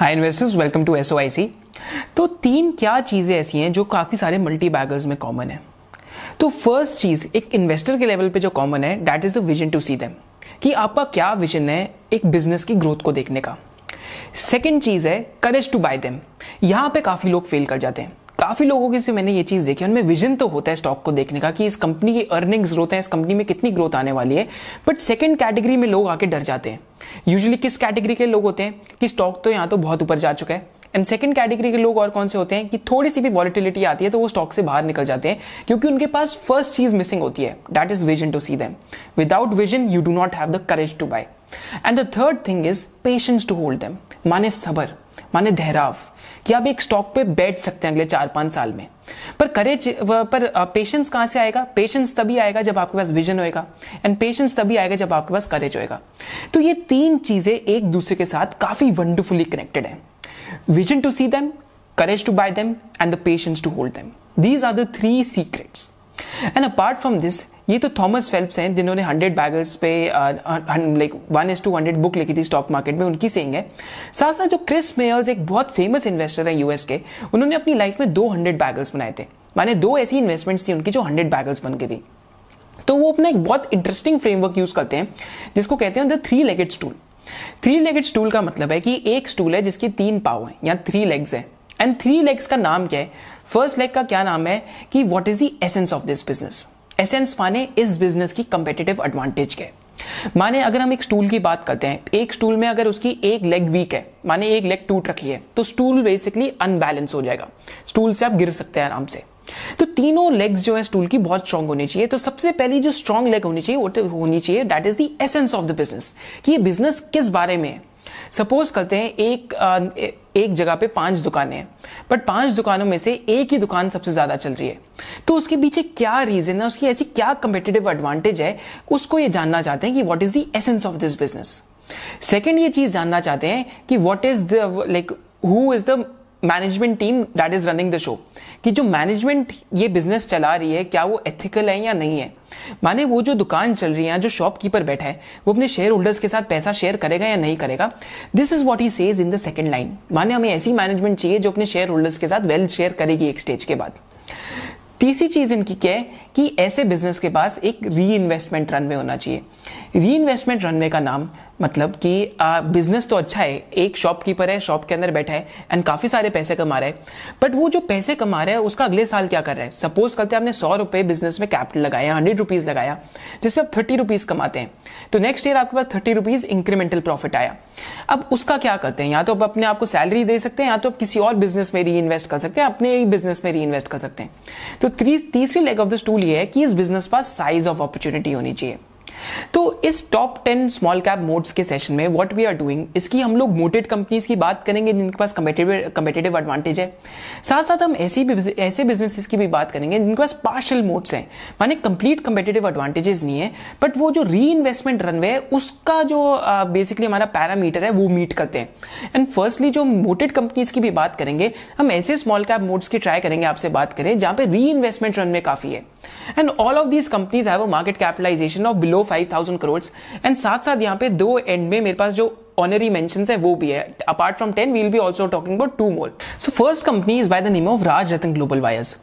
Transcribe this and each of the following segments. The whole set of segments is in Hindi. Hi investors, welcome to SOIC. तो तीन क्या चीज़ें ऐसी हैं जो काफ़ी सारे मल्टी बैगर्स में कॉमन है। तो फर्स्ट चीज़ एक इन्वेस्टर के लेवल पे जो कॉमन है that is the vision to see them, कि आपका क्या विजन है एक बिजनेस की ग्रोथ को देखने का। सेकेंड चीज़ है करेज टू बाय देम। यहाँ पे काफ़ी लोग फेल कर जाते हैं। काफ़ी लोगों के से मैंने ये चीज़ देखी, उनमें विजन तो होता है स्टॉक को देखने का कि इस कंपनी की अर्निंग्स ग्रोथ है, इस कंपनी में कितनी ग्रोथ आने वाली है, बट सेकंड कैटेगरी में लोग आके डर जाते हैं। यूजुअली किस कैटेगरी के लोग होते हैं कि स्टॉक तो यहाँ तो बहुत ऊपर जा चुका है, एंड सेकंड कैटेगरी के लोग और कौन से होते हैं कि थोड़ी सी भी वॉलिटिलिटी आती है तो वो स्टॉक से बाहर निकल जाते हैं, क्योंकि उनके पास फर्स्ट चीज़ मिसिंग होती है that is vision to see them. Without vision you do not have the courage to buy. And the third thing is patience to hold them, माने सबर, माने धैर्य, कि आप एक स्टॉक पे बैठ सकते हैं अगले 4-5 साल में। पर पेशेंस कहां से आएगा? पेशेंस तभी आएगा जब आपके पास विजन होएगा, एंड पेशेंस तभी आएगा जब आपके पास करेज होएगा। तो ये तीन चीजें एक दूसरे के साथ काफी वंडरफुली कनेक्टेड है। Vision to see them, courage to buy them, and the patience to hold them. These are the three secrets. And apart from this, ये तो थॉमस फेल्प्स हैं जिन्होंने 100 बैगर्स पे लाइक 1:100 बुक लिखी थी स्टॉक मार्केट में, उनकी सेइंग है। साथ साथ जो क्रिस मेयर्स एक बहुत फेमस इन्वेस्टर हैं यूएस के, उन्होंने अपनी लाइफ में 200 बैगर्स बनाए थे, माने 2 ऐसी इन्वेस्टमेंट्स थी उनकी जो 100 बैगर्स बन गई थी। तो वो अपना एक बहुत इंटरेस्टिंग फ्रेमवर्क यूज करते हैं जिसको कहते हैं the 3 legged stool. 3 legged stool का मतलब है कि एक स्टूल है जिसकी 3 पाव है या 3 लेग्स है, एंड 3 लेग्स का नाम क्या है? फर्स्ट लेग का क्या नाम है कि what is the essence of this business. Essence माने इस बिजनेस की कंपेटिटिव एडवांटेज क्या है। माने अगर हम एक स्टूल की बात करते हैं, एक स्टूल में अगर उसकी एक लेग वीक है, माने एक लेग टूट रखी है, तो स्टूल बेसिकली अनबैलेंस हो जाएगा, स्टूल से आप गिर सकते हैं आराम से। तो तीनों लेग्स जो है स्टूल की बहुत स्ट्रांग होनी चाहिए। तो सबसे पहली जो स्ट्रांग लेग होनी चाहिए वो होनी चाहिए that is the essence of the business, कि ये बिजनेस किस बारे में है। सपोज करते हैं एक जगह पे 5 दुकानें हैं, बट 5 दुकानों में से एक ही दुकान सबसे ज्यादा चल रही है, तो उसके पीछे क्या रीजन है, उसकी ऐसी क्या कंपेटिटिव एडवांटेज है, उसको ये जानना चाहते हैं कि what is the essence of this business. Second ये चीज जानना चाहते हैं कि what is the like who is the management team that is running the show, कि जो मैनेजमेंट ये बिजनेस चला रही है क्या वो एथिकल है या नहीं है। माने वो जो दुकान चल रही है, जो शॉपकीपर बैठा है, वो अपने शेयर होल्डर्स के साथ पैसा शेयर करेगा या नहीं करेगा। This is what he says in the second line. माने हमें ऐसी मैनेजमेंट चाहिए जो अपने शेयर होल्डर्स के साथ वेल्थ शेयर करेगी एक स्टेज के बाद। तीसरी चीज इनकी क्या है कि ऐसे बिजनेस के पास एक री इन्वेस्टमेंट रनवे होना चाहिए। री इन्वेस्टमेंट रनवे का नाम मतलब कि बिजनेस तो अच्छा है, एक शॉपकीपर है, शॉप के अंदर बैठा है एंड काफी सारे पैसे कमा रहा है, बट वो जो पैसे कमा रहा है उसका अगले साल क्या कर रहा है। सपोज करते हैं आपने 100 रुपए बिजनेस में कैपिटल लगाया, 100 रुपीज लगाया, जिसमें आप 30 रुपीज कमाते हैं, तो नेक्स्ट ईयर आपके पास 30 रुपीज इंक्रीमेंटल प्रॉफिट आया। अब उसका क्या करते हैं, या तो आप अपने आपको सैलरी दे सकते हैं, या तो आप किसी और बिजनेस में री इन्वेस्ट कर सकते हैं, अपने ही बिजनेस में री इन्वेस्ट कर सकते हैं। तो तीसरी लेग ऑफ द स्टूल ये है कि इस बिजनेस पास साइज ऑफ अपॉर्चुनिटी होनी चाहिए। तो इस टॉप 10 स्मॉल कैप मोड्स के सेशन में व्हाट वी आर डूइंग, इसकी हम लोग मोटेड कंपनीज की बात करेंगे जिनके पास कंपेटिटिव एडवांटेज है। साथ साथ हम ऐसे बिजनेसेस की भी बात करेंगे जिनके पास पार्शियल मोड्स हैं, माने कंप्लीट कंपेटिटिव एडवांटेजेस नहीं है, बट वो जो री इन्वेस्टमेंट रनवे है उसका जो बेसिकली हमारा पैरामीटर है वो मीट करते हैं। एंड फर्स्टली जो मोटेड कंपनीज की भी बात करेंगे, हम ऐसे स्मॉल कैप मोड्स की ट्राई करेंगे आपसे बात करें जहां पे री इन्वेस्टमेंट रनवे काफी है, and all of these companies have a market capitalization of below 5,000 crore. And साथ साथ यहाँ पे 2 एंड में मेरे पास जो ऑनरी मेंशन्स है वो भी है। Apart from 10 we will be also talking about 2 more. So first company is by the name of Raj Ratan global wires.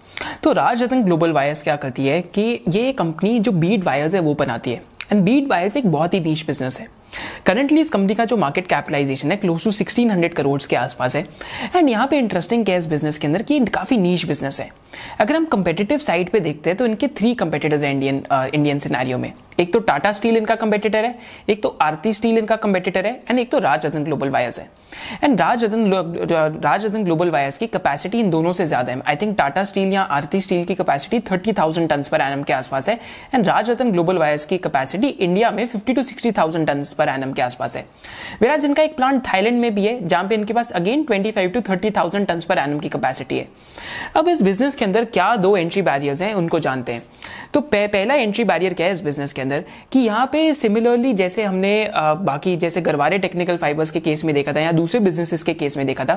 तो राज रतन ग्लोबल वायर्स क्या करती है कि ये कंपनी जो बीड वायर्स है वो बनाती है, एंड बीड वायर्स एक बहुत ही नीश बिजनेस है। करंटली इस कंपनी का जो मार्केट कैपिटलाइजेशन है क्लोज टू 1,600 करोड़ के आसपास है, एंड यहाँ पे इंटरेस्टिंग क्या है इस बिजनेस के अंदर कि काफी नीश बिजनेस है। अगर हम कंपेटिटिव साइड पे देखते हैं तो इनके 3 कंपेटिटर्स हैं इंडियन सिनेरियो में। एक तो टाटा स्टील इनका कंपेटिटर है, एक तो आरती स्टील इनका कंपेटिटर है, एंड एक तो राज रतन ग्लोबल वायर्स है। And Raj Ratan global wires की कैपेसिटी इन दोनों से ज्यादा है। आई थिंक टाटा स्टील या आरती स्टील की कैपेसिटी 30,000 टन पर एनम के आसपास है, and Raj Ratan global wires की कैपेसिटी इंडिया में 50,000 to 60,000 टन पर एनम के आसपास है। वेराज इनका एक प्लांट थाईलैंड में भी है जहां पे इनके पास again 25,000 to 30,000 ton per annum की कैपेसिटी है। अब इस बिजनेस के अंदर क्या 2 एंट्री बैरियर्स हैं उनको जानते हैं। तो पहला एंट्री बैरियर क्या है इस बिजनेस के अंदर कि यहाँ पे सिमिलरली जैसे हमने बाकी जैसे गरवारे टेक्निकल फाइबर्स के केस में देखा था या दूसरे बिजनेसेस के केस में देखा था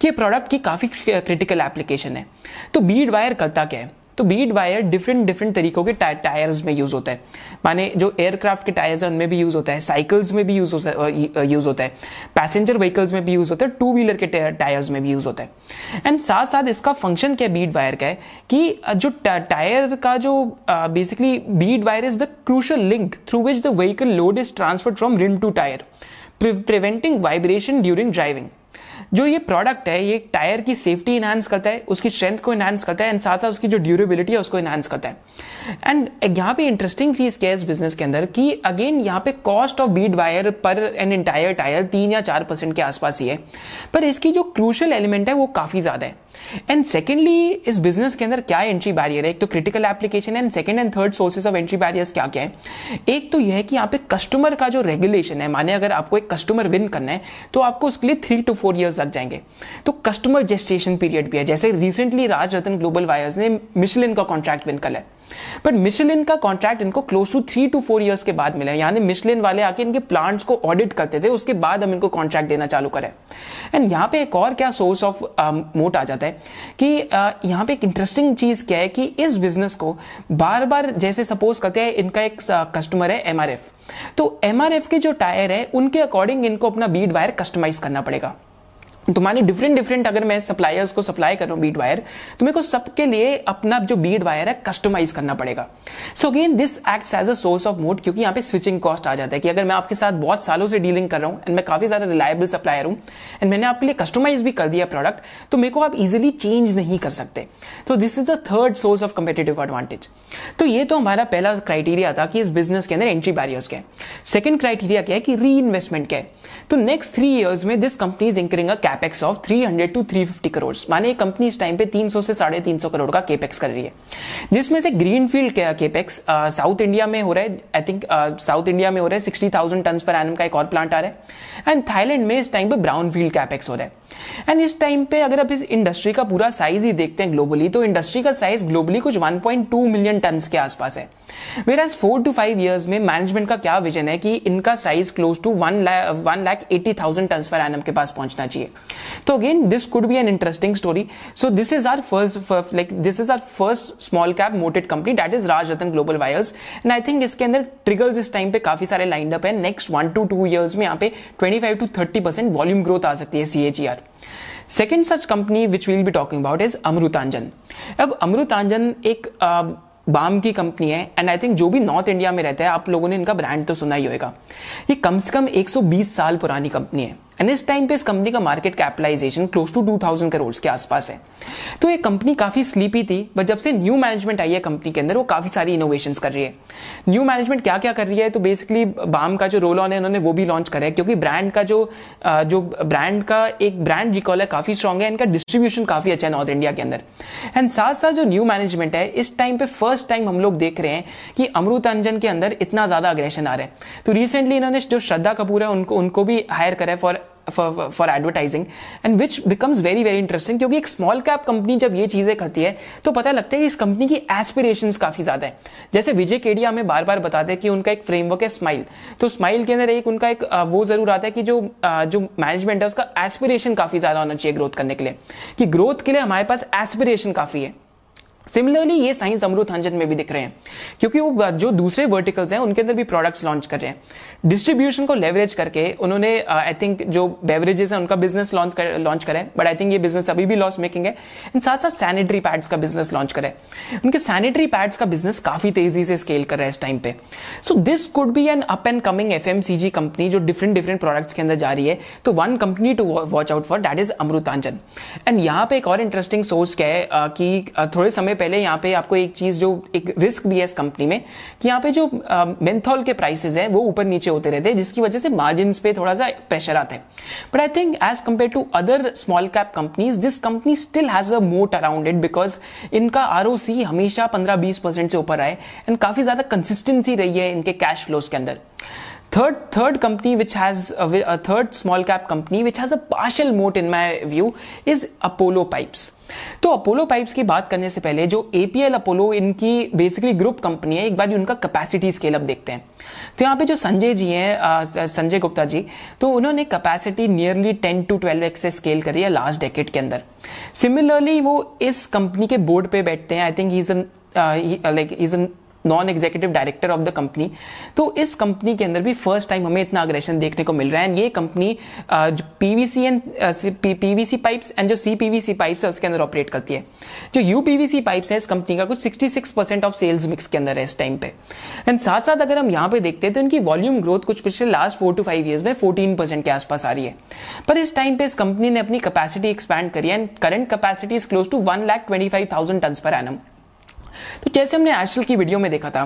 कि प्रोडक्ट की काफी क्रिटिकल एप्लीकेशन है। तो बीड वायर करता क्या है? तो बीड वायर डिफरेंट डिफरेंट तरीकों के टायर्स में यूज होता है, माने जो एयरक्राफ्ट के टायर्स हैं उनमें भी यूज होता है, साइकिल्स में भी यूज होता है, पैसेंजर व्हीकल्स में भी यूज होता है, टू व्हीलर के टायर्स में भी यूज होता है। एंड साथ साथ इसका फंक्शन क्या बीड वायर का है कि जो टायर का जो basically bead wire is the crucial link through which the vehicle load is transferred from rim to tyre, preventing vibration during driving. जो ये प्रोडक्ट है ये टायर की सेफ्टी इनहांस करता है, उसकी स्ट्रेंथ को इनहांस करता है एंड साथ साथ उसकी जो ड्यूरेबिलिटी है उसको इनहांस करता है। एंड यहाँ पे इंटरेस्टिंग चीज क्या है इस बिजनेस के अंदर कि अगेन यहाँ पे कॉस्ट ऑफ बीड वायर पर एन एंटायर टायर 3 या 4% के आसपास ही है, पर इसकी जो क्रूशियल एलिमेंट है वो काफी ज्यादा है। एंड सेकेंडली इस बिजनेस के अंदर क्या एंट्री बैरियर है, एक तो क्रिटिकल एप्लीकेशन है and second and third sources of entry barriers क्या क्या है। एक तो यह है कि यहाँ पे कस्टमर का जो रेगुलेशन है, माने अगर आपको एक कस्टमर विन करना है तो आपको उसके लिए 3 to 4 years लग जाएंगे, तो कस्टमर जेस्टेशन पीरियड भी है। जैसे recently Raj Ratan global wires ने मिशेलिन का कॉन्ट्रैक्ट विन कर लिया, पर मिशेलिन का कॉन्ट्रैक्ट इनको क्लोज टू 3 to 4 years के बाद मिला, यानी मिशेलिन वाले आके इनके प्लांट्स को ऑडिट करते थे, उसके बाद हम इनको कॉन्ट्रैक्ट देना चालू करें। एंड यहाँ पे एक और क्या सोर्स ऑफ मोट आ जाता है कि यहाँ पे एक इंटरेस्टिंग चीज क्या है कि इस बिजनेस को बार बार, जैसे सपोज करते हैं इनका एक कस्टमर है एमआरएफ, तो एमआरएफ के जो टायर है उनके अकॉर्डिंग इनको अपना बीड वायर कस्टमाइज करना पड़ेगा। तो माने डिफरेंट अगर मैं सप्लायर्स को सप्लाई कर रहा हूँ बीड वायर, तो मेरे को सबके लिए अपना जो बीड वायर है कस्टमाइज करना पड़ेगा। So again this acts as a source of moat, क्योंकि यहाँ पे स्विचिंग कॉस्ट आ जाता है कि अगर मैं आपके साथ बहुत सालों से डीलिंग कर रहा हूँ एंड मैं काफी ज्यादा रिलायबल सप्लायर हूँ एंड मैंने आपके लिए कस्टमाइज भी कर दिया प्रोडक्ट, तो मेरे को आप इजिली चेंज नहीं कर सकते। तो this is the third source of competitive advantage. तो ये तो हमारा पहला क्राइटेरिया था कि इस बिजनेस के अंदर एंट्री बैरियर्स क्या है, सेकंड क्राइटेरिया क्या है कि री इन्वेस्टमेंट क्या है। तो नेक्स्ट 3 years में this company is incurring a capex of 300 to 350 crores, माने कंपनी इस टाइम पे 300 से 350 crore का केपेक्स कर रही है, जिसमें से ग्रीनफील्ड केपेक्स साउथ इंडिया में हो रहा है। आई थिंक साउथ इंडिया में हो रहा है 60,000 tons पर एनम का एक और प्लांट आ रहा है एंड थाईलैंड में इस टाइम पे ब्राउनफील्ड कैपेक्स हो रहा है। एंड इस टाइम पे अगर आप इस इंडस्ट्री का पूरा साइज ही देखते हैं ग्लोबली, तो इंडस्ट्री का साइज ग्लोबली कुछ 1.2 मिलियन टन्स के आसपास है, whereas 4 to 5 years में मैनेजमेंट का क्या विजन है कि इनका size close to 1,80,000 tons per annum के पास पहुंचना चाहिए। तो again this could be an interesting story. So this is our first, like this is our first small cap moated company that is Raj Ratan global wires. And I think इसके अंदर ट्रिगर्स इस टाइम पे काफी सारे लाइंड अप है, नेक्स्ट 1 to 2 years में यहाँ पे 25 to 30% वॉल्यूम ग्रोथ आ सकती है CAGR। Second such company which we'll be talking about is Amrutanjan. अब अमृतांजन एक बाम की कंपनी है एंड आई थिंक जो भी नॉर्थ इंडिया में रहता है आप लोगों ने इनका ब्रांड तो सुना ही होगा। ये कम से कम 120 साल पुरानी कंपनी है एंड इस टाइम पे इस कंपनी का market capitalisation close to 2,000 crores के आसपास है। तो ये कंपनी काफी स्लीपी थी, बट जब से न्यू मैनेजमेंट आई है कंपनी के अंदर वो काफी सारी इनोवेशंस कर रही है। न्यू मैनेजमेंट क्या क्या कर रही है, तो बेसिकली बाम का जो रोल ऑन है उन्होंने वो भी लॉन्च करा है, क्योंकि ब्रांड का जो ब्रांड का एक ब्रांड रिकॉल है काफी स्ट्रॉन्ग है, इनका डिस्ट्रीब्यूशन काफी अच्छा है नॉर्थ इंडिया के अंदर। एंड साथ साथ जो न्यू मैनेजमेंट है इस टाइम पे फर्स्ट टाइम हम लोग देख रहे हैं कि अमृतांजन के अंदर इतना ज्यादा अग्रेशन आ रहा है। तो रिसेंटली इन्होंने जो श्रद्धा कपूर है उनको भी हायर करा है for advertising, and which becomes very very interesting, क्योंकि एक स्मॉल कैप कंपनी जब ये चीजें करती है तो पता लगता है कि इस कंपनी की एस्पिरेशंस काफी ज्यादा है। जैसे विजय केडिया हमें बार बार बताते हैं कि उनका एक फ्रेमवर्क है स्माइल, तो स्माइल के अंदर एक उनका एक वो जरूर आता है कि जो मैनेजमेंट है उसका एस्पिरेशन काफी ज्यादा होना चाहिए ग्रोथ करने के लिए, कि ग्रोथ के लिए हमारे पास एस्पिरेशन काफी है। सिमिलरली ये साइंस अमृतांजन में भी दिख रहे हैं, क्योंकि वो जो दूसरे वर्टिकल्स हैं उनके अंदर भी प्रोडक्ट्स लॉन्च कर रहे हैं। डिस्ट्रीब्यूशन को लेवरेज करके उन्होंने आई थिंक जो बेवरेजेस हैं उनका बिजनेस लॉन्च करा है, बट आई थिंक ये बिजनेस अभी भी लॉस मेकिंग है। एंड साथ साथ सैनिटरी पैड्स का बिजनेस लॉन्च करा है, उनके सैनिटरी पैड्स का बिजनेस काफी तेजी से स्केल कर रहा है इस टाइम पे। So this could be an up and coming FMCG company जो डिफरेंट प्रोडक्ट्स के अंदर जा रही है। तो one company to watch out for that is Amrutanjan. And यहाँ पे एक और इंटरेस्टिंग सोर्स क्या है कि थोड़े समय पहले यहाँ पे आपको एक चीज जो एक रिस्क भी है इस कंपनी में कि यहाँ पे जो मेंथॉल के प्राइसेस हैं वो ऊपर नीचे होते रहते हैं, जिसकी वजह से मार्जिन्स पे थोड़ा सा प्रेशर आता है। But I think as compare to other small cap companies this company still has a moat around it, because इनका ROC हमेशा 15-20% से ऊपर आए एंड काफी ज्यादा कंसिस्टेंसी रही है इनके कैश फ्लोज के अंदर। Third company which has a third small cap company which has a partial moat in my view is Apollo Pipes. तो अपोलो पाइप्स की बात करने से पहले जो एपीएल अपोलो इनकी बेसिकली ग्रुप कंपनी है, एक बार उनका कैपेसिटी स्केल अप देखते हैं. तो यहाँ पे जो संजय जी हैं, संजय गुप्ता जी, तो उन्होंने कैपेसिटी नियरली 10 टू 12 एक्स से स्केल करी है लास्ट डेकेड के अंदर. सिमिलरली वो इस कंपनी के बोर्ड पे बैठते हैं. I think he is a non executive director of the company. तो इस कंपनी के अंदर भी फर्स्ट टाइम हमें इतना अग्रेशन देखने को मिल रहा है. ये कंपनी पीवीसी पाइप्स एंड जो सीपीवीसी पाइप्स है उसके अंदर ऑपरेट करती है. जो यूपीवीसी पाइप्स है इस कंपनी का कुछ 66% ऑफ सेल्स मिक्स के अंदर है इस टाइम पे. एंड साथ साथ अगर हम यहाँ पे देखते हैं तो इनकी वॉल्यूम ग्रोथ कुछ पिछले लास्ट 4 to 5 ईयर्स में 14% के आसपास आ रही है. पर इस टाइम पे इस कंपनी ने अपनी कैपेसिटी एक्सपैंड करी है and current capacity is close to 1,25,000 tons per annum. तो जैसे हमने एस्ट्रल की वीडियो में देखा था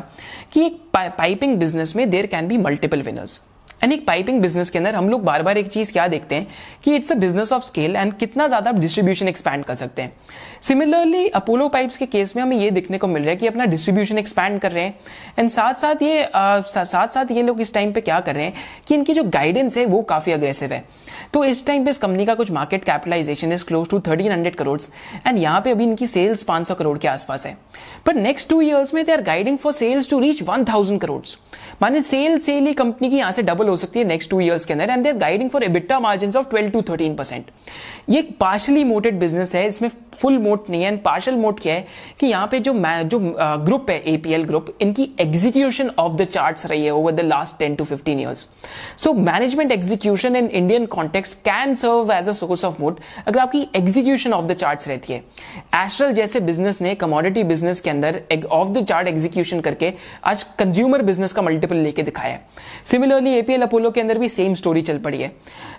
कि एक पाइपिंग बिजनेस में there can be multiple winners. And एक पाइपिंग बिजनेस के अंदर हम लोग बार बार एक चीज क्या देखते हैं कि it's a business of scale and कितना ज्यादा आप डिस्ट्रीब्यूशन एक्सपैंड कर सकते हैं. सिमिलरली अपोलो पाइप्स के केस में हमें ये देखने को मिल रहा है कि अपना डिस्ट्रीब्यूशन एक्सपैंड कर रहे हैं. एंड साथ साथ ये लोग इस टाइम पे क्या कर रहे हैं कि इनकी जो गाइडेंस है वो काफी अग्रेसिव है. तो इस टाइम पे इस कंपनी का कुछ market capitalisation is close to 1,300 crore and यहाँ पे अभी इनकी सेल्स 500 crore के आसपास है. पर नेक्स्ट 2 years में they are guiding for sales to reach 1,000 crore. माने सेल ही कंपनी की यहाँ से डबल हो सकती है नेक्स्ट 2 years के अंदर. And they are guiding for EBITDA margins of 12 to 13%. ये एक पार्शली मोटेड बिजनेस है, इसमें फुल मोट नहीं है. एंड पार्शल मोट क्या है कि यहाँ पे जो ग्रुप है एपीएल ग्रुप, इनकी एग्जीक्यूशन ऑफ द चार्ट्स रही है over the last 10 to 15 years. So management execution in Indian context can serve as a source of moat अगर आपकी एग्जीक्यूशन ऑफ द चार्ट्स रहती है. एस्ट्रल जैसे बिजनेस ने कमोडिटी बिजनेस के अंदर ऑफ द चार्ट एग्जीक्यूशन करके आज कंज्यूमर बिजनेस का मल्टीपल लेके दिखाया है. सिमिलरली एपीएल अपोलो के अंदर भी सेम स्टोरी चल पड़ी है.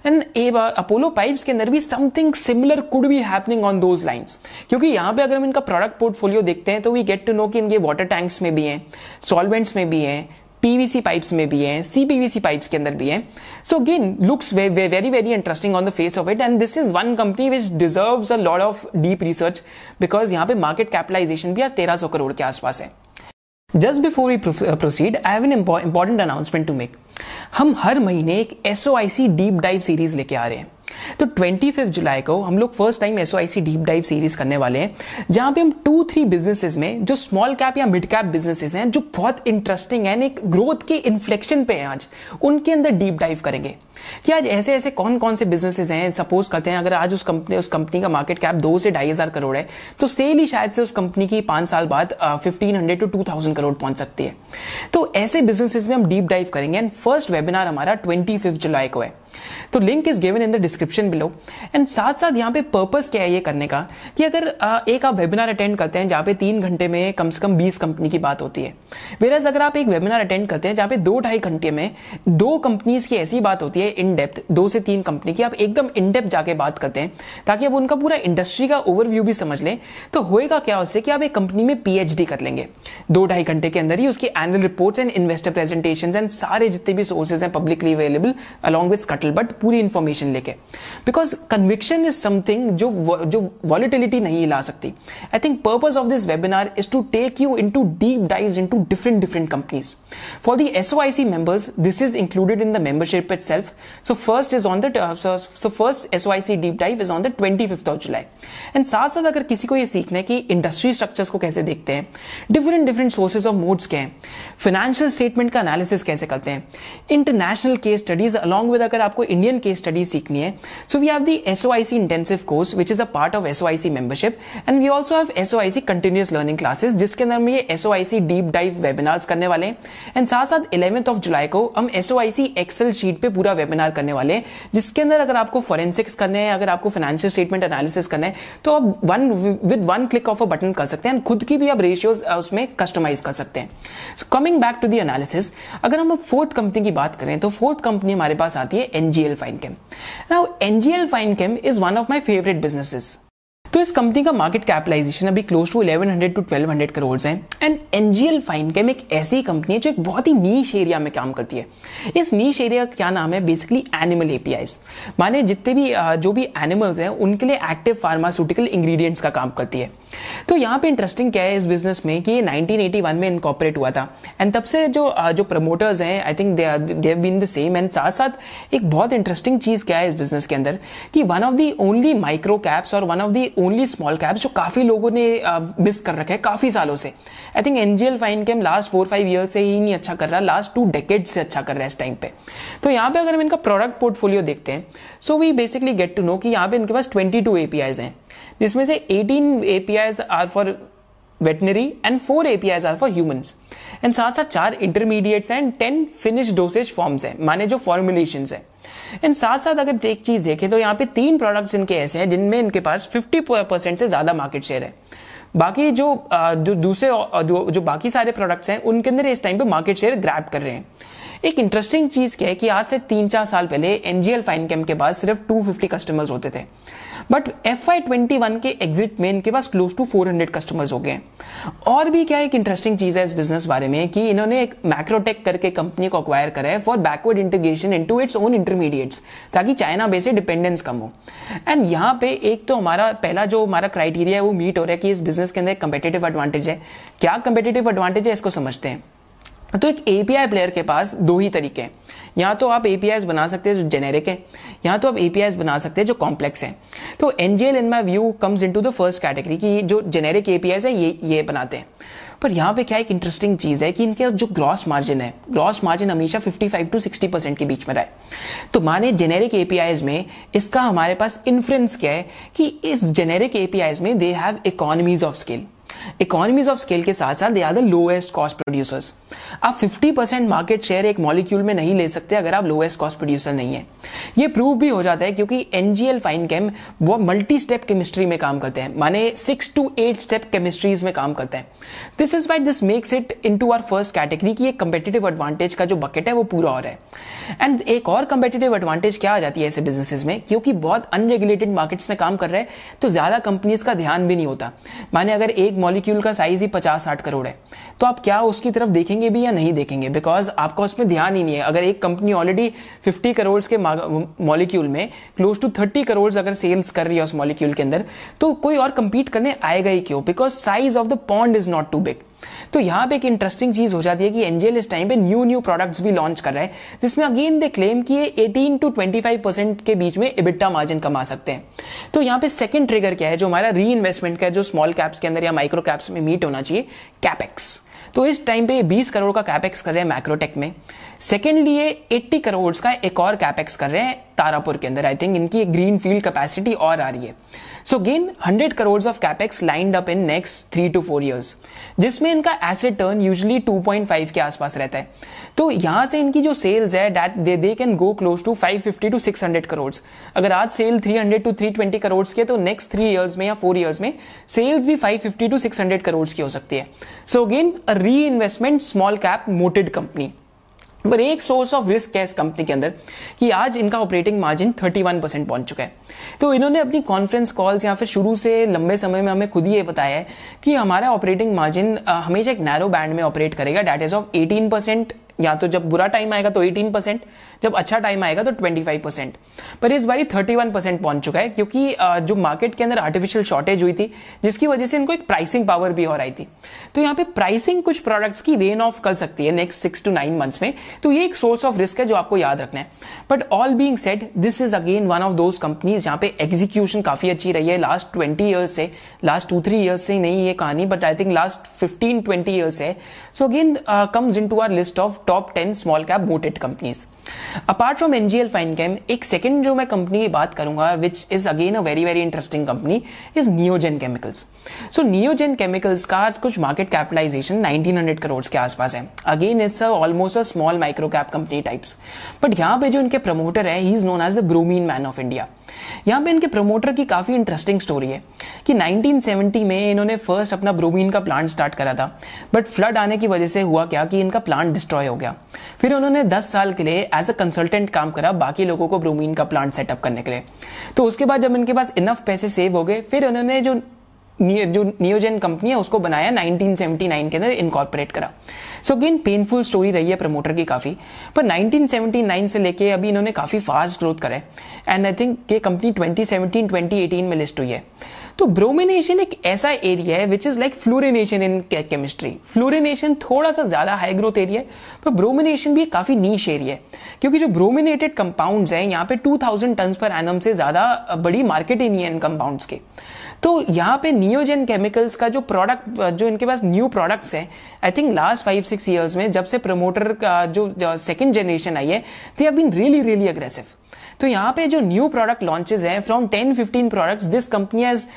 एंड अपोलो पाइप्स के अंदर भी something similar could be happening on those lines, क्योंकि यहां पे अगर हम इनका प्रोडक्ट पोर्टफोलियो देखते हैं तो वी गेट टू नो कि इनके वाटर टैंक्स में भी हैं, सॉल्वेंट्स में भी हैं, पीवीसी पाइप्स में भी है, सीपीवीसी पाइप्स के अंदर भी है. So again looks very very interesting on the face of it. And this is one company which deserves a lot of deep research because यहाँ पे मार्केट कैपिटलाइजेशन भी आज 1,300 crore के आसपास है. Just before we proceed, I have an important announcement to make. हम हर महीने एक SOIC डीप डाइव सीरीज लेके आ रहे हैं. तो 25 जुलाई को हम लोग first time SOIC deep dive series करने वाले हैं, जहां पे हम 2-3 बिजनेसेस में जो स्मॉल कैप या मिड कैप बिजनेसेस हैं जो बहुत इंटरेस्टिंग हैं, एक ग्रोथ के इन्फ्लेक्शन पे हैं आज, उनके अंदर डीप डाइव करेंगे कि आज ऐसे ऐसे कौन कौन से बिजनेसेस हैं. सपोज करते हैं अगर आज उस कंपनी का मार्केट कैप 2 से 2,500 crore है तो सेल ही शायद से उस कंपनी की 5 साल बाद 1,500 to 2,000 crore पहुंच सकती है. तो ऐसे बिजनेसेस में हम डीप डाइव करेंगे एंड फर्स्ट वेबिनार हमारा 25 जुलाई को है. तो link is given in the description below. And साथ साथ यहाँ पे पर्पस क्या है ये करने का कि अगर एक आप वेबिनार अटेंड करते हैं जहां पे 3 घंटे में कम से कम 20 कंपनी की बात होती है, वेराज अगर आप एक वेबिनार अटेंड करते हैं जहां पे 2-2.5 घंटे में 2 कंपनीज की ऐसी बात होती है इन डेप्थ, 2 से 3 कंपनी की आप एकदम इन डेप्थ जाके बात करते हैं ताकि आप उनका पूरा इंडस्ट्री का ओवरव्यू भी समझ लें, तो होएगा क्या उससे कि आप एक कंपनी में पीएचडी कर लेंगे. 2-2.5 घंटे के अंदर ही उसकी annual reports and investor presentations and सारे जितने भी सोर्सेज हैं publicly available along with scuttlebutt पूरी इंफॉर्मेशन लेके, बिकॉज कन्विक्शन इज समथिंग जो वॉलिटिलिटी नहीं ला सकती. I think purpose of this webinar is to take you into deep dives into different companies. For the SOIC members this is included in the membership itself. So first SOIC deep dive is on the 25th of July. And साथ साथ अगर किसी को ये सीखना है कि इंडस्ट्री स्ट्रक्चर्स को कैसे देखते हैं, डिफरेंट सोर्सेज ऑफ मोड्स क्या है, फाइनेंशियल स्टेटमेंट का एनालिसिस कैसे करते हैं, international case studies along with अगर आपको इंडियन केस स्टडी सीखनी है, so we have the SOIC intensive course which is a part of SOIC membership and we also have SOIC continuous learning classes जिसके अंदर हम ये SOIC deep dive webinars करने वाले हैं. एंड साथ साथ 11th of July को हम SOIC Excel sheet पे पूरा webinar करने वाले हैं जिसके अंदर अगर आपको forensics करने हैं, अगर आपको financial statement analysis करना है तो आप with one click of a button कर सकते हैं और खुद की भी आप ratios उसमें customize कर सकते हैं. So coming back to the analysis, अगर हम फोर्थ कंपनी की बात करें तो फोर्थ कंपनी हमारे पास आती है NGL Fine Chem. Now, NGL Fine Chem is one of my favorite businesses. तो इस कंपनी का मार्केट कैपिटलाइजेशन अभी क्लोज टू 1,100 to 1,200 crore है. एंड एनजीएल फाइन केम एक ऐसी कंपनी है जो एक बहुत ही नीश एरिया में काम करती है. इस नीश एरिया का क्या नाम है, बेसिकली एनिमल एपीआईज, माने जितने भी जो भी एनिमल्स हैं उनके लिए एक्टिव फार्मास्यूटिकल इंग्रेडिएंट्स का काम करती है. तो यहाँ पे इंटरेस्टिंग क्या है इस बिजनेस में कि 1981 में इनकॉर्पोरेट हुआ था एंड तब से जो प्रमोटर्स हैं I think they have been the same and साथ साथ एक बहुत इंटरेस्टिंग चीज क्या है इस बिजनेस के अंदर कि one of the only micro caps और one of the only small caps जो काफी लोगों ने मिस कर रखे हैं काफी सालों से। I think NGL fine chem last 4-5 year से ही नहीं अच्छा कर रहा, लास्ट 2 डेकेड से अच्छा कर रहा है इस टाइम पे। तो यहाँ पे अगर हम इनका प्रोडक्ट पोर्टफोलियो देखते हैं so we basically get to know कि यहाँ पे इनके पास 22 एपीआईज हैं जिसमें से 18 APIs are for veterinary and 4 APIs are for humans and साथ साथ 4 intermediates and 10 finish dosage forms हैं माने जो फॉर्मुलेशंस हैं। एंड साथ साथ अगर एक चीज देखें तो यहाँ पे 3 प्रोडक्ट्स इनके ऐसे हैं जिनमें इनके पास 50% से ज्यादा मार्केट शेयर है। बाकी जो बाकी सारे प्रोडक्ट्स हैं उनके अंदर इस टाइम पे मार्केट शेयर ग्रैब कर रहे हैं। एक इंटरेस्टिंग चीज क्या है कि आज से 3-4 साल पहले एनजीएल फाइन केम के पास सिर्फ 250 कस्टमर्स होते थे बट FY21 के एग्जिट में इनके पास क्लोज टू 400 कस्टमर्स हो गए। और भी क्या एक इंटरेस्टिंग चीज है इस बिजनेस बारे में कि इन्होंने एक मैक्रोटेक करके कंपनी को अक्वायर करा है for backward integration into its own intermediates ताकि चाइना बेस से डिपेंडेंस कम हो। एंड यहाँ पे एक तो हमारा पहला जो हमारा क्राइटेरिया है वो मीट हो रहा है कि इस बिजनेस के अंदर कंपेटिटिव एडवांटेज है। क्या कंपेटिटिव एडवांटेज है इसको समझते हैं। तो एक एपीआई प्लेयर के पास 2 ही तरीके हैं, या तो आप एपीआईज बना सकते हैं जो जेनेरिक हैं या तो आप एपीआईज बना सकते हैं जो कॉम्प्लेक्स हैं। तो NGL in my view comes into the first category कि जो जेनेरिक एपीआईज है ये बनाते हैं। पर यहाँ पे क्या एक इंटरेस्टिंग चीज है कि इनके जो ग्रॉस मार्जिन है हमेशा 55-60% के बीच में रहा है। तो माने जेनेरिक एपीआईज में इसका हमारे पास इन्फ्लुएंस क्या है कि इस जेनेरिक एपीआईज में they have economies of scale. Economies of scale के साथ साथ they are the lowest cost producers. आप 50% मार्केट शेयर एक मॉलिक्यूल में नहीं ले सकते अगर आप लोएस्ट कॉस्ट प्रोड्यूसर नहीं है। ये प्रूव भी हो जाता है क्योंकि एनजीएल फाइन केम वो मल्टी स्टेप केमिस्ट्री में काम करते हैं माने 6 to 8 स्टेप केमिस्ट्रीज में काम करते हैं। This is why this makes it into our first category की एक कंपेटिटिव एडवांटेज का जो बकेट है वो पूरा हो रहा है। एंड एक और कंपेटिटिव एडवांटेज क्या आ जाती है ऐसे बिजनेसेस में क्योंकि बहुत अनरेगुलेटेड मार्केट्स में काम कर रहे हैं तो ज्यादा कंपनीज का ध्यान भी नहीं होता। माने अगर एक मॉलिक्यूल का साइज ही 50-60 करोड़ है तो आप क्या उसकी तरफ देखेंगे भी या नहीं देखेंगे बिकॉज आपका उसमें ध्यान ही नहीं है। अगर एक कंपनी ऑलरेडी 50 करोड़ के मॉलिक्यूल में क्लोज टू 30 करोड़ अगर सेल्स कर रही है उस मॉलिक्यूल के अंदर तो कोई और कंपीट करने आएगा ही क्यों because size of the pond is not too big. तो यहाँ पे एक इंटरेस्टिंग चीज हो जाती है कि एनजीएल इस टाइम पे न्यू प्रोडक्ट्स भी लॉन्च कर रहा है जिसमें अगेन दे क्लेम कि ये 18-25% के बीच में EBITDA मार्जिन कमा सकते हैं। तो यहाँ पे सेकंड ट्रिगर क्या है जो हमारा रीइन्वेस्टमेंट का है जो स्मॉल कैप्स के अंदर या माइक्रो कैप्स में मीट होना चाहिए कैपेक्स। तो इस टाइम पे 20 करोड़ का कैपेक्स कर रहे हैं मैक्रोटेक में। सेकेंडली ये 80 करोड़ का एक और कैपेक्स कर रहे हैं तारापुर के अंदर। आई थिंक इनकी ग्रीन फील्ड कैपेसिटी और आ रही है। So gain 100 crore of capex lined up in next 3-4 years जिसमें इनका एसेट टर्न यूजुअली 2.5 के आसपास रहता है। तो यहां से इनकी जो सेल्स है that they can go close to 550-600 crore. अगर आज सेल 300-320 करोड़ की है तो नेक्स्ट 3 ईयर्स में या 4 ईयर्स में सेल्स भी 550-600 करोड़ की हो सकती है। सो अगेन री investment small cap moated company. पर एक सोर्स ऑफ रिस्क है इस कंपनी के अंदर कि आज इनका ऑपरेटिंग मार्जिन 31% पहुंच चुका है। तो इन्होंने अपनी कॉन्फ्रेंस कॉल्स या फिर शुरू से लंबे समय में हमें खुद ही ये बताया है कि हमारा ऑपरेटिंग मार्जिन हमेशा एक नैरो बैंड में ऑपरेट करेगा दैट इज ऑफ 18%, या तो जब बुरा टाइम आएगा तो 18%, जब अच्छा टाइम आएगा तो 25%। पर इस बारी 31% पहुंच चुका है क्योंकि जो मार्केट के अंदर आर्टिफिशियल शॉर्टेज हुई थी जिसकी वजह से इनको एक प्राइसिंग पावर भी और आई थी। तो यहाँ पे प्राइसिंग कुछ प्रोडक्ट्स की वेन ऑफ कर सकती है नेक्स्ट 6-9 मंथ्स में। तो ये एक सोर्स ऑफ रिस्क है जो आपको याद रखना है। But all being said this is again one of those companies जहाँ पे एग्जीक्यूशन काफी अच्छी रही है लास्ट 20 ईयर्स से, लास्ट 2-3 ईयर्स से नहीं ये कहानी but I think last 15-20 years है। So again comes in to our list of top 10 small cap moated companies. Apart from NGL fine केम एक सेकंड जो मैं कंपनी की बात करूंगा which is again a very very interesting company is Neogen chemicals. So Neogen chemicals का कुछ मार्केट कैपिटलाइजेशन 1900 करोड़ के आसपास है। Again it's almost a small micro cap company types. But यहाँ पे जो इनके प्रमोटर है he is known as the bromine man of India. यहाँ पे इनके प्रमोटर की काफी इंटरेस्टिंग स्टोरी है कि 1970 में इन्होंने फर्स्ट अपना ब्रोमीन का प्लांट स्टार्ट करा था बट फ्लड आने की वजह से हुआ क्या कि इनका प्लांट डिस्ट्रॉय हो गया। फिर उन्होंने 10 साल के लिए एज अ कंसल्टेंट काम करा बाकी लोगों को ब्रोमीन का प्लांट सेटअप करने के लिए। तो उसके बाद जब इनके पास इनफ पैसे सेव हो गए फिर उन्होंने जो नियोजेन कंपनी है उसको बनाया 1979 के अंदर इनकॉर्पोरेट करा। सो अगेन पेनफुल स्टोरी रही है प्रमोटर की काफी, पर 1979 से लेके अभी इन्होंने काफी फास्ट ग्रोथ करा है एंड आई थिंक ये कंपनी 2017-2018 में लिस्ट हुई है। तो ब्रोमिनेशन एक ऐसा एरिया है which is like fluorination in chemistry. Fluorination थोड़ा सा ज्यादा हाई ग्रोथ एरिया है, पर ब्रोमिनेशन भी काफी नीश एरिया है, क्योंकि जो ब्रोमिनेटेड कंपाउंड्स हैं यहाँ पे 2000 टन पर एनम से ज्यादा बड़ी मार्केट ही नहीं है इन कंपाउंड्स के। तो यहाँ पे नियोजेन केमिकल्स का जो प्रोडक्ट, जो इनके पास न्यू प्रोडक्ट्स हैं, आई थिंक लास्ट 5-6 ईयर्स में जब से प्रमोटर का जो सेकंड जनरेशन आई है, they have been really really aggressive. तो यहाँ पे जो न्यू प्रोडक्ट लॉन्चेस हैं, from 10-15 products this company has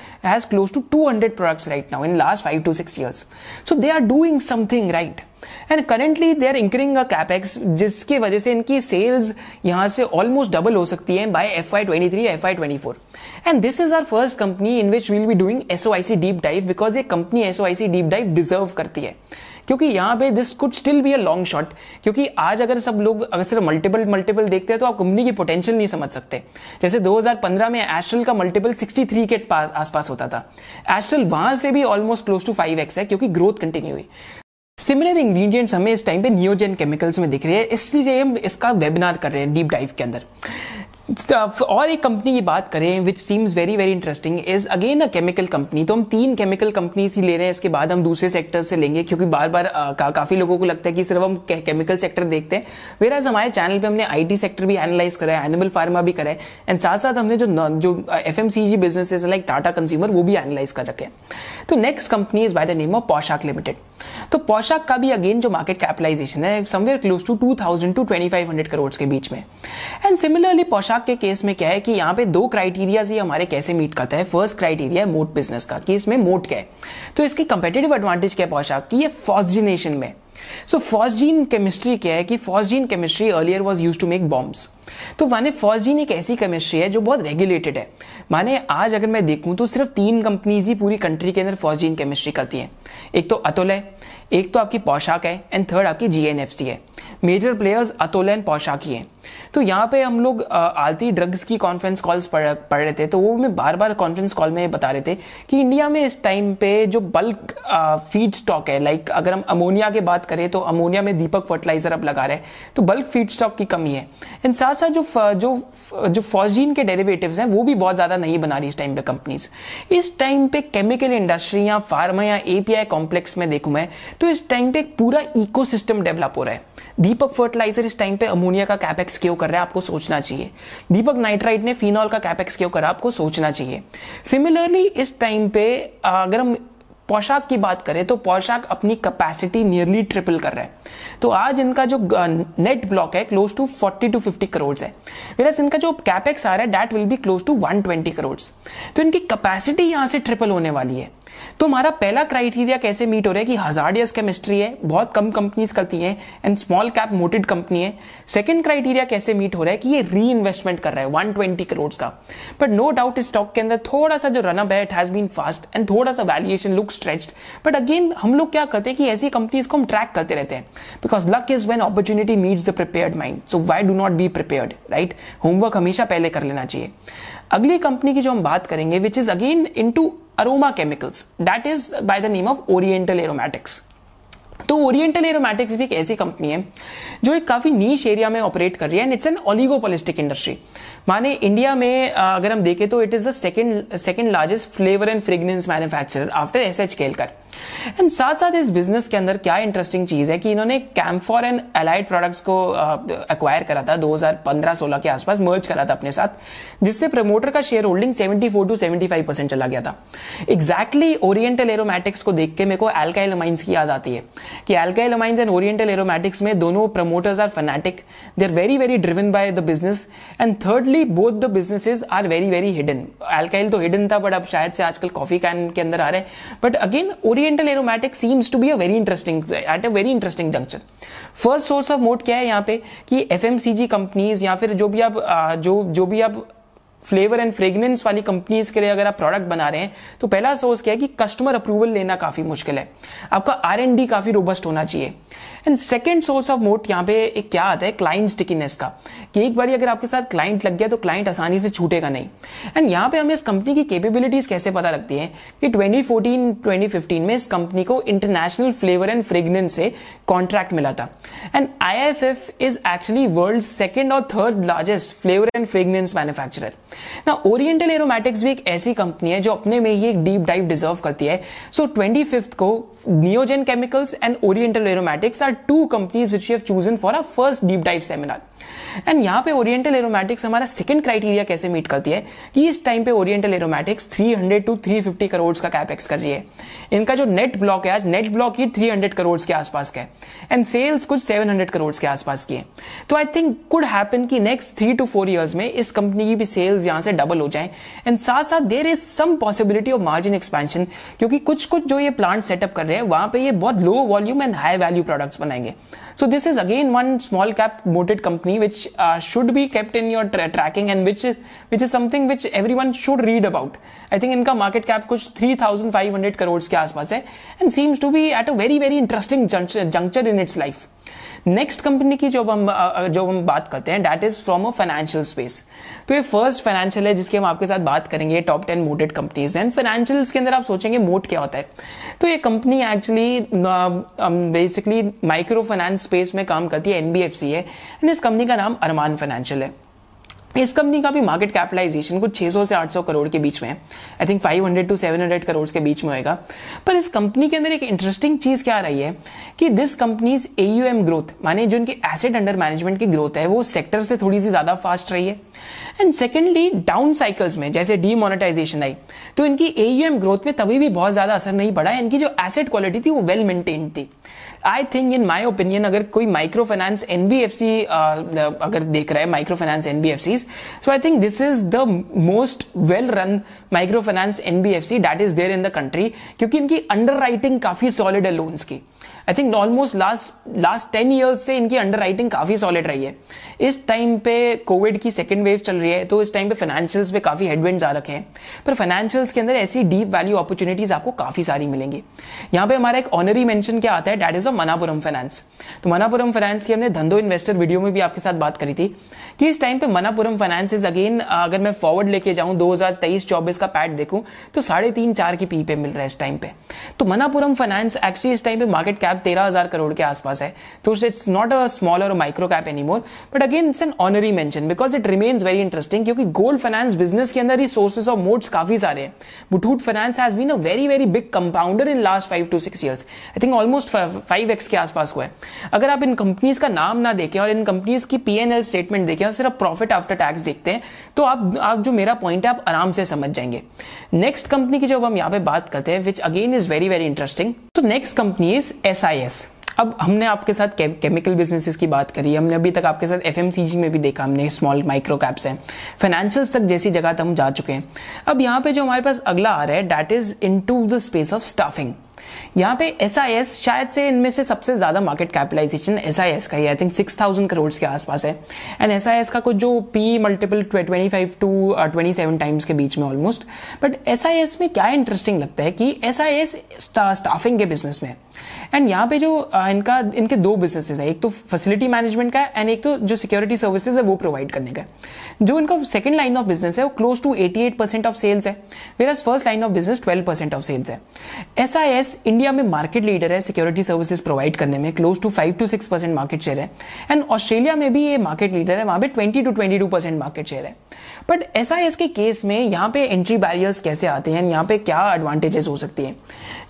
close to 200 products right now in last 5 to 6 years. So they are doing something right and currently they are increasing a capex, जिसकी वजह से इनकी सेल्स यहाँ से ऑलमोस्ट डबल हो सकती है by FY23 FY24। And this is our first company in which we'll be doing SOIC deep dive, because ये company SOIC deep dive deserve करती है, क्योंकि यहाँ पे this could still be a long shot. क्योंकि आज अगर सब लोग अगर सिर्फ मल्टीपल देखते हैं तो आप कंपनी की पोटेंशियल नहीं समझ सकते। जैसे 2015 में एस्ट्रल का मल्टीपल 63 के आसपास होता था, एस्ट्रल वहां से भी ऑलमोस्ट क्लोज टू 5x है, क्योंकि ग्रोथ कंटिन्यू हुई। सिमिलर इंग्रेडिएंट्स हमें इस टाइम पे नियोजेन केमिकल्स में दिख रहे हैं, इसलिए हम इसका वेबिनार कर रहे हैं डीप डाइव के अंदर। और एक कंपनी की बात करें which seems very very interesting is again a chemical company. तो हम 3 केमिकल कंपनीज ही ले रहे हैं, इसके बाद हम दूसरे सेक्टर से लेंगे, क्योंकि बार बार काफी लोगों को लगता है कि सिर्फ हम केमिकल सेक्टर देखते हैं, वेराज हमारे चैनल पे हमने IT सेक्टर भी एनालाइज करा है, एनिमल फार्मा भी करा है, एंड साथ साथ हमने जो FMCG businesses like Tata consumer वो भी एनालाइज कर रखे हैं। तो next company is by the name of Paushak limited. तो पोशाक का भी अगेन जो मार्केट कैपिटलाइजेशन है somewhere close to 2000 to 2500 crore के बीच में। एंड सिमिलरली पोशाक के केस में क्या है कि यहाँ पे 2 क्राइटेरिया ही हमारे कैसे मीट करता है। फर्स्ट क्राइटेरिया है मोट बिजनेस का, कि इसमें मोट क्या है, तो इसकी कंपेटिटिव एडवांटेज क्या है पोशाक की, ये फॉस्जिनेशन में। सो फॉस्जीन केमिस्ट्री क्या है कि phosgene chemistry earlier was used to make bombs. तो माने फॉस्जीन एक ऐसी केमिस्ट्री है जो बहुत रेगुलेटेड है। माने आज अगर मैं देखूं तो सिर्फ 3 कंपनीज ही पूरी कंट्री के अंदर फॉस्जीन केमिस्ट्री करती हैं, एक तो अतुल है, एक तो आपकी पोशाक है, एंड थर्ड आपकी GNFC है। मेजर प्लेयर्स अतुल एंड पोशाक ही है। तो यहाँ पे हम लोग आलती ड्रग्स की कॉन्फ्रेंस कॉल्स पढ़ रहे थे, तो वो मैं बार बार कॉन्फ्रेंस कॉल में बता रहे थे कि इंडिया में इस टाइम पे जो बल्क फीड स्टॉक है, लाइक अगर हम अमोनिया की बात करें तो अमोनिया में दीपक फर्टिलाइजर अब लगा रहे हैं, तो बल्क फीड स्टॉक की कमी है। एंड साथ साथ जो फॉस्जीन के डेरिवेटिव्स हैं वो भी बहुत ज्यादा नहीं बना रही इस टाइम पे कंपनीज। इस टाइम पे केमिकल इंडस्ट्री या फार्मा या API कॉम्प्लेक्स में देखूं मैं तो इस टाइम पे पूरा इकोसिस्टम डेवलप हो रहा है। दीपक फर्टिलाइजर इस टाइम पे अमोनिया का कैपेक्स क्यों कर रहा है, आपको सोचना चाहिए। दीपक नाइट्राइट ने फिनॉल का कैपेक्स क्यों करा, आपको सोचना चाहिए। सिमिलरली इस टाइम पे अगर हम पोशाक की बात करें तो पोशाक अपनी कैपेसिटी नियरली ट्रिपल कर रहा है। तो आज इनका जो नेट ब्लॉक है क्लोज टू 40 टू 50 करोड़ है, वेरास इनका जो कैपेक्स आ रहा है that will be close to 120 crore. तो इनकी कैपेसिटी यहां से ट्रिपल होने वाली है। तो हमारा पहला क्राइटेरिया कैसे मीट हो रहा है कि हजार्डियस केमिस्ट्री है, बहुत कम कंपनीज करती हैं, and small cap moated company है। सेकंड क्राइटेरिया कैसे मीट हो रहा है कि ये री इन्वेस्टमेंट कर रहा है 120 करोड़ का, बट नो डाउट इस स्टॉक के अंदर थोड़ा सा जो रनअप है it has been fast and थोड़ा सा valuation look stretched. But again हम लोग क्या करते हैं कि ऐसी कंपनीज को हम ट्रैक करते रहते हैं, because luck is when opportunity meets the prepared mind. So why do not be prepared, right? Homework हमेशा पहले कर लेना चाहिए। अगली कंपनी की जो हम बात करेंगे which is again into aroma chemicals, that is by the name of Oriental Aromatics. तो ओरिएंटल एरोमैटिक्स भी एक ऐसी कंपनी है जो एक काफी नीश एरिया में ऑपरेट कर रही है and it's an oligopolistic industry. माने इंडिया में अगर हम देखें तो it is the second largest flavour and fragrance manufacturer after SH Kelkar. And साथ साथ इस बिजनेस के अंदर क्या इंटरेस्टिंग चीज है कि इन्होंने कैम्फॉर एंड एलाइड प्रोडक्ट्स को एक्वायर करा था 2015-16 के आसपास, मर्ज करा था अपने साथ, जिससे प्रमोटर का शेयर होल्डिंग 74 to 75% चला गया था। एग्जैक्टली ओरिएंटल एरोमैटिक्स को देख के मेरे को अल्काइल अमाइंस की याद आती है कि alkyl amines and Oriental Aromatics में दोनों promoters are fanatic, they are very very driven by the business, and thirdly both the businesses are very very hidden. Alkyl तो हिडन था बट अब शायद से आजकल कॉफी कैन के अंदर आ रहे हैं, but again Oriental Aromatics seems to be at a very interesting junction. First source of moat क्या है यहाँ पे कि FMCG कंपनीज या फिर जो भी आप फ्लेवर एंड फ्रेग्रेंस वाली कंपनीज के लिए अगर आप प्रोडक्ट बना रहे हैं तो पहला सोर्स क्या है कि कस्टमर अप्रूवल लेना काफी मुश्किल है, आपका R&D काफी रोबस्ट होना चाहिए। एंड सेकंड सोर्स ऑफ मोट यहाँ पे एक क्या आता है, क्लाइंट स्टिकीनेस का, कि एक बार अगर आपके साथ क्लाइंट लग गया तो क्लाइंट आसानी से छूटेगा नहीं। एंड यहाँ पे हमें इस कंपनी की कैपेबिलिटीज कैसे पता लगती है कि 2014-2015 में इस कंपनी को इंटरनेशनल फ्लेवर एंड फ्रेग्रेंस से कॉन्ट्रैक्ट मिला था। And IFF is actually world second और third largest flavour and fragrance manufacturer. ना ओरिएंटल एरोमैटिक्स भी एक ऐसी कंपनी है जो अपने में ही एक डीप डाइव डिजर्व करती है. सो 25th को Neogen chemicals and Oriental Aromatics are two companies which we have chosen for our first deep dive seminar. And यहाँ पे ओरिएंटल एरोमैटिक्स हमारा सेकंड क्राइटेरिया कैसे मीट करती है कि इस टाइम पे ओरिएंटल एरोमैटिक्स 300 टू 350 करोड़ का कैपेक्स कर रही है. इनका जो नेट ब्लॉक है आज, नेट ब्लॉक ही 300 करोड़ के आसपास का है एंड सेल्स कुछ 700 करोड़ के आसपास की है. तो आई थिंक कुड हैपन कि नेक्स्ट 3 to 4 ईयर्स में इस कंपनी की भी सेल्स यहां से डबल हो जाए. एंड साथ साथ there is some possibility of margin expansion, क्योंकि कुछ जो ये प्लांट सेटअप कर रहे हैं वहां पे ये बहुत low volume and high value products बनाएंगे. So this is again one small cap moated company which should be kept in your tracking and which is something which everyone should read about. I think इनका market cap कुछ 3,500 करोड़ के आसपास है and seems to be at a very very interesting juncture in its life. Next company की जो हम बात करते हैं that is from a financial space. तो ये फर्स्ट फाइनेंशियल है जिसके हम आपके साथ बात करेंगे टॉप 10 मोटेड कंपनीज में. एंड फाइनेंशियल्स के अंदर आप सोचेंगे मोट क्या होता है, तो ये company actually basically micro finance space में काम करती है, एनबीएफसी है एंड इस कंपनी का नाम अरमान फाइनेंशियल है. इस कंपनी का भी मार्केट कैपिटलाइजेशन कुछ 600 से 800 करोड़ के बीच में है. आई थिंक 500 टू 700 करोड़ के बीच में होएगा. पर इस कंपनी के अंदर एक इंटरेस्टिंग चीज क्या आ रही है कि दिस कंपनीज एयूएम ग्रोथ, माने जो इनके एसेट अंडर मैनेजमेंट की ग्रोथ है वो सेक्टर से थोड़ी सी ज्यादा फास्ट रही है. एंड सेकेंडली डाउन साइकिल्स में जैसे डीमोनेटाइजेशन आई तो इनकी एयूएम ग्रोथ में तभी भी बहुत ज्यादा असर नहीं पड़ा. इनकी जो एसेट क्वालिटी थी वो वेल मेंटेन्ड थी. I think in my opinion अगर कोई माइक्रो फाइनेंस एनबीएफसी अगर देख रहा है micro finance NBFC, so I think this is the most well-run microfinance NBFC that is there in the country, क्योंकि इनकी underwriting काफी solid है loans की. I think almost last 10 years से इनकी underwriting काफी solid रही है. इस टाइम पे कोविड की सेकेंड वेव चल रही है तो इस टाइम पे फाइनेंशियल्स पे काफी हेडविंड्स आ रखे हैं, पर फाइनेंशियल्स के अंदर ऐसी डीप वैल्यू अपॉर्चुनिटीज आपको काफी सारी मिलेंगी. यहाँ पे हमारा एक ऑनरी मेंशन क्या आता है that is of Manappuram finance. तो मनापुरम फाइनेंस की हमने धंधो इन्वेस्टर वीडियो में भी आपके साथ बात करी थी कि इस टाइम पे मनापुरम फाइनेंस इज अगेन, अगर मैं फॉरवर्ड लेके जाऊं 2023-24 का पैट देखूं तो 3.5-4 की पी पे मिल रहा है इस टाइम पे. तो मनापुरम फाइनेंस एक्चुअली इस टाइम पे मार्केट कैप 13,000 करोड़ के आसपास है. तो इट्स नॉट अ स्मॉल और micro cap anymore, but again it's an honorary mention because it remains very interesting, क्योंकि गोल्ड फाइनेंस बिजनेस के अंदर ही सोर्सेज और मोड्स काफी सारे हैं. Muthoot finance has been a very very big compounder in last 5 to 6 years. I think almost 5x के आसपास हुआ है. अगर आप इन कंपनीज का नाम ना देखें और इन कंपनीज की पीएनएल स्टेटमेंट देखें और सिर्फ प्रॉफिट आफ्टर टैक्स देखते हैं तो आप जो मेरा पॉइंट है आप आराम से समझ जाएंगे. नेक्स्ट कंपनी की जो हम यहां पे बात करते हैं which again is very very interesting. So next company is SIS. अब हमने आपके साथ केमिकल बिजनेसेस की बात करी, हमने अभी तक आपके साथ एफएमसीजी में भी देखा, हमने स्मॉल माइक्रो कैप्स हैं, फाइनेंशियल्स तक जैसी जगह तक हम जा चुके हैं. अब यहाँ पे जो हमारे पास अगला आ रहा है that is into the space of staffing. यहाँ पे एसआईएस शायद से इनमें से सबसे ज्यादा मार्केट कैपिटलाइजेशन एसआईएस का ही आई थिंक 6,000 करोड़ के आसपास है. एंड एसआईएस का कुछ जो पी मल्टीपल 25 to 27 टाइम्स के बीच में ऑलमोस्ट. बट एसआईएस में क्या इंटरेस्टिंग लगता है कि एसआईएस स्टाफिंग के बिजनेस में. एंड यहाँ पे जो इनके दो बिजनेसेस है, एक तो फैसिलिटी मैनेजमेंट का एंड एक तो जो सिक्योरिटी सर्विसेज है वो प्रोवाइड करने का. जो इनका सेकंड लाइन ऑफ बिजनेस है वो क्लोज टू 88% ऑफ सेल्स है, whereas first line of business 12% of sales है. एसआईएस इंडिया में मार्केट लीडर है सिक्योरिटी सर्विसेज प्रोवाइड करने में, close to 5 to 6% market share है. एंड ऑस्ट्रेलिया में भी ये मार्केट लीडर है, वहां पे 20 to 22% मार्केट शेयर है. बट एसआईएस के केस में यहाँ पे एंट्री बैरियर्स कैसे आते हैं, यहाँ पे क्या एडवांटेजेस हो सकती है.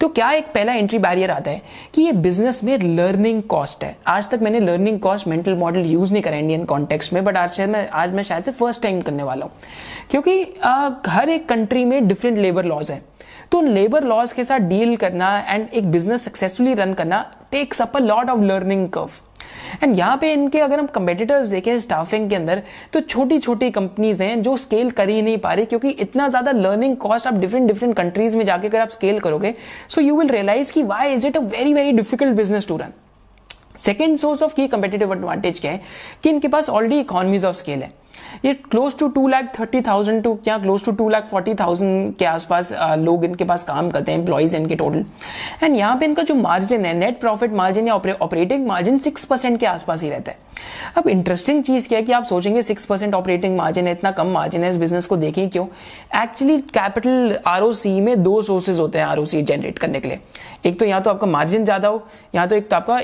तो क्या एक पहला एंट्री बैरियर आता है कि ये बिजनेस में लर्निंग कॉस्ट है. आज तक मैंने learning cost mental model use नहीं करा इंडियन कॉन्टेक्स्ट में, बट आज मैं शायद से फर्स्ट टाइम करने वाला हूं, क्योंकि हर एक कंट्री में डिफरेंट लेबर लॉज है. तो लेबर लॉज के साथ डील करना एंड एक बिजनेस सक्सेसफुली रन करना takes up a lot of learning curve. And यहाँ पे इनके अगर हम कंपेटिटर्स देखें स्टाफिंग के अंदर तो छोटी छोटी कंपनीज हैं जो स्केल कर ही नहीं पा रही, क्योंकि इतना ज्यादा लर्निंग कॉस्ट आप डिफरेंट कंट्रीज में जाके अगर आप स्केल करोगे सो यू विल रियलाइज कि why is it a very very difficult business to run. Second source of key competitive advantage क्या है कि इनके पास ऑलरेडी इकोनॉमीज ऑफ स्केल है. ये क्लोज टू 2,30,000 टू क्या क्लोज टू 2,40,000 के आसपास लोग इनके पास काम करते हैं, एम्प्लॉइज इनके टोटल. एंड यहाँ पे इनका जो मार्जिन है नेट प्रॉफिट मार्जिन या ऑपरेटिंग मार्जिन 6% के आसपास ही रहता है. अब इंटरेस्टिंग चीज क्या है कि आप सोचेंगे 6% ऑपरेटिंग मार्जिन है, इतना कम मार्जिन है इस बिजनेस को देखें क्यों. एक्चुअली कैपिटल आरओसी में दो सोर्सेज होते हैं आरओसी जनरेट करने के लिए. एक तो या तो आपका मार्जिन ज्यादा हो या तो एक तो आपका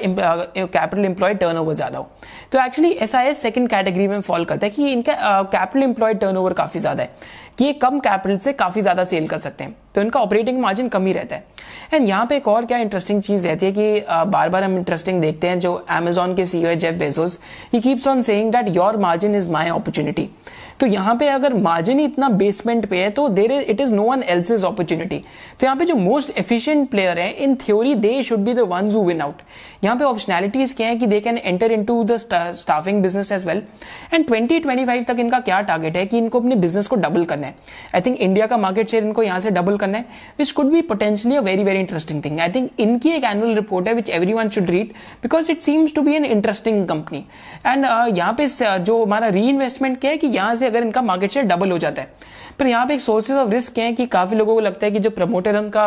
कैपिटल एम्प्लॉयड टर्नओवर ज्यादा हो. तो एक्चुअली एसआईएस सेकंड कैटेगरी में फॉल करता है कि ठीक है, कैपिटल एम्प्लॉयड टर्नओवर काफी ज्यादा है कि ये कम कैपिटल से काफी ज्यादा सेल कर सकते हैं, तो इनका ऑपरेटिंग मार्जिन कम ही रहता है। एंड यहाँ पे एक और क्या इंटरेस्टिंग चीज रहती है कि बार बार हम इंटरेस्टिंग देखते हैं, जो अमेजॉन के सीईओ है Jeff Bezos, he keeps on saying that your margin is my opportunity. तो यहाँ पे अगर मार्जिन ही इतना बेसमेंट पे है तो there it is no one else's opportunity. तो यहाँ पे जो मोस्ट एफिशिएंट प्लेयर है, in theory they should be the ones who win out. यहाँ पे ऑप्शनैलिटीज क्या है कि they can enter into the staffing business as well. And 2025 तक इनका क्या टारगेट है कि इनको अपने बिजनेस को डबल करना है। आई थिंक इंडिया का मार्केट शेयर इनको यहाँ से डबल करना है, which could be potentially a very very interesting thing. I think इनकी एक एनुअल रिपोर्ट है which everyone should read because it seems to be an interesting company. And यहाँ पे जो हमारा री इन्वेस्टमेंट क्या है कि यहाँ अगर इनका मार्केट शेयर डबल हो जाता है। पर यहाँ पे एक सोर्सेज ऑफ रिस्क है कि काफी लोगों को लगता है कि जो प्रमोटर उनका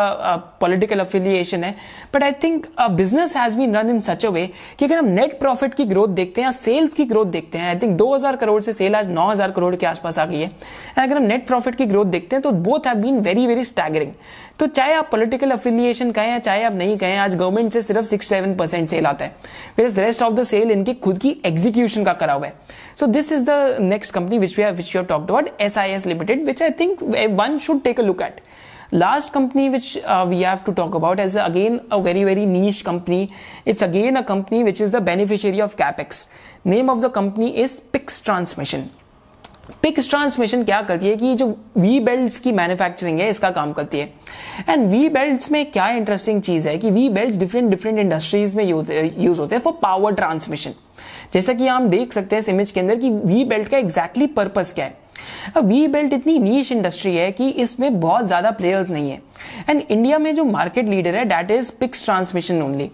पॉलिटिकल अफिलिएशन है, but I think business has been run in such a way कि अगर हम नेट प्रॉफिट की ग्रोथ देखते हैं या सेल्स की ग्रोथ देखते हैं, आई थिंक 2000 करोड़ से सेल आज 9000 करोड़ के आसपास आ गई है। अगर हम नेट प्रॉफिट की ग्रोथ देखते हैं तो both have been very very staggering. तो चाहे आप पॉलिटिकल अफिलिएशन कहें या चाहे आप नहीं कहें, आज गवर्नमेंट से सिर्फ 6-7% सेल आता है, where rest of the sale इनकी खुद की एग्जीक्यूशन का करा हुआ है। So this is the next company which we have talked about, SIS Limited, which I think one should take a look at. Last company which we have to talk about is again a very very niche company. It's again a company which is the beneficiary of CapEx. Name of the company is PIX Transmission. PIX Transmission क्या करती है कि जो वी बेल्ट्स की मैन्युफैक्चरिंग है इसका काम करती है। एंड वी बेल्ट्स में क्या इंटरेस्टिंग चीज है कि V belts different different industries में यूज होते हैं फॉर पावर ट्रांसमिशन। जैसा कि हम देख सकते हैं इस इमेज के अंदर कि वी बेल्ट का एग्जैक्टली पर्पस क्या है। अब वी बेल्ट इतनी नीश इंडस्ट्री है कि इसमें बहुत ज्यादा प्लेयर्स नहीं है। एंड इंडिया में जो मार्केट लीडर है that is PIX Transmission only.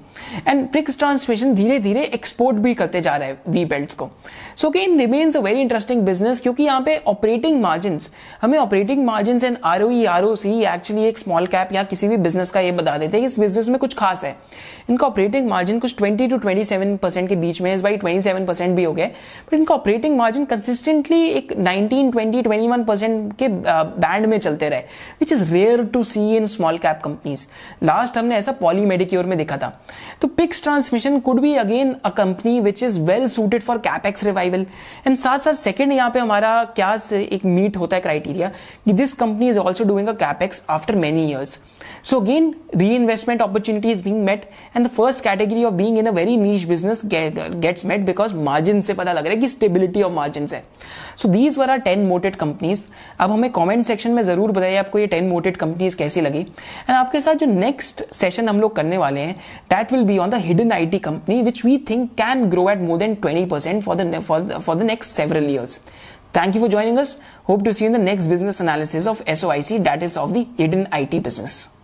And PIX Transmission धीरे धीरे एक्सपोर्ट भी करते जा रहा है वी बेल्ट्स को। So again remains a very interesting business, क्योंकि यहाँ पे ऑपरेटिंग मार्जिन, हमें operating margin and ROE ROC actually एक स्मॉल कैप या किसी भी बिजनेस का ये बता देते हैं कि इस बिजनेस में कुछ खास है। इनका ऑपरेटिंग मार्जिन कुछ 20-27% के बीच में, इस बार 27% भी हो गए, बट इनका ऑपरेटिंग मार्जिन कंसिस्टेंटली एक 19-21% के बैंड में चलते रहे, which is rare to see in small cap companies. Last हमने ऐसा पॉलीमेडिक्योर में देखा था। तो PIX Transmission could be again a company which is well suited for capex revival. And साथ साथ सेकंड यहाँ पे हमारा क्या एक मीट होता है क्राइटेरिया कि this company is also doing a capex after many years. So again री investment opportunity is being met and the first category of being in a very niche business gets met because margin से पता लग रहा है कि स्टेबिलिटी ऑफ मार्जिन है। So these were are 10 moated companies. अब हमें कमेंट सेक्शन में जरूर बताइए आपको ये 10 मोटेड कंपनीज कैसी लगी। एंड आपके साथ जो नेक्स्ट सेशन हम लोग करने वाले हैं that will be on the hidden IT company which we think can grow at more than 20% for the next several years. Thank you for joining us. Hope to see you in the next business analysis of SOIC, that is of the hidden IT business.